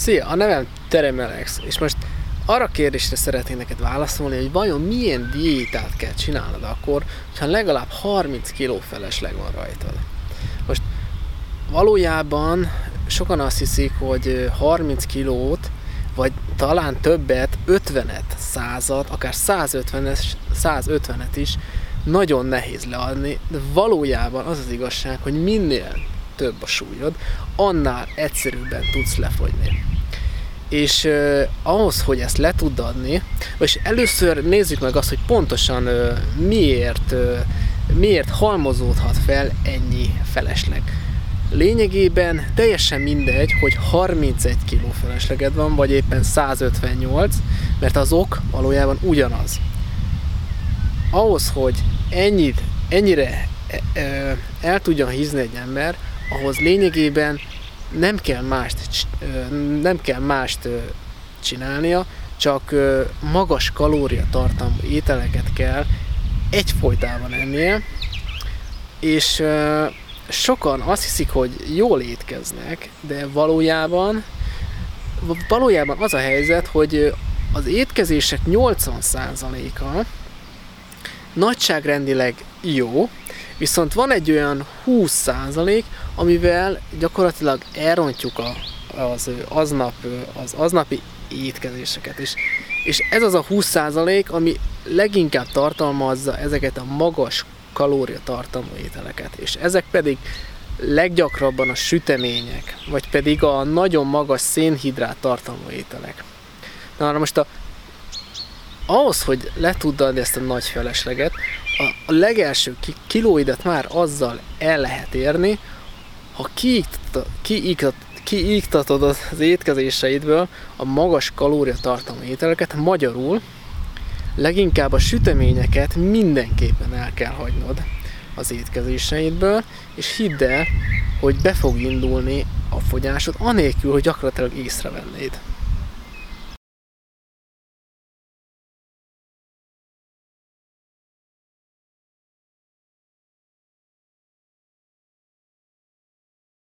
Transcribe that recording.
Szia, a nevem Terem Alex, és most arra kérdésre szeretnék neked válaszolni, hogy vajon milyen diétát kell csinálnod akkor, ha legalább 30 kg felesleg van rajtad. Most valójában sokan azt hiszik, hogy 30 kilót, vagy talán többet, 50-et, 100-at, akár 150-et is nagyon nehéz leadni, de valójában az az igazság, hogy minél több a súlyod, annál egyszerűbben tudsz lefogyni. És ahhoz, hogy ezt le tudd adni, és először nézzük meg azt, hogy pontosan miért halmozódhat fel ennyi felesleg. Lényegében teljesen mindegy, hogy 31 kg felesleged van, vagy éppen 158, mert az ok valójában ugyanaz. Ahhoz, hogy ennyire el tudjon hízni egy ember, ahhoz lényegében nem kell mást csinálnia, csak magas kalóriatartalmú ételeket kell egyfolytában ennie, és sokan azt hiszik, hogy jól étkeznek, de valójában az a helyzet, hogy az étkezések 80%-a nagyságrendileg jó, viszont van egy olyan 20%, amivel gyakorlatilag elrontjuk az aznapi étkezéseket. És ez az a 20%, ami leginkább tartalmazza ezeket a magas kalóriatartalmú ételeket, és ezek pedig leggyakrabban a sütemények, vagy pedig a nagyon magas szénhidrát tartalmú ételek. Na most ahhoz, hogy le tudd adni ezt a nagy felesleget, a legelső kilóidat már azzal el lehet érni, ha kiiktatod az étkezéseidből a magas kalóriatartalmú ételeket, magyarul leginkább a süteményeket mindenképpen el kell hagynod az étkezéseidből, és hidd el, hogy be fog indulni a fogyásod, anélkül, hogy gyakorlatilag észrevennéd.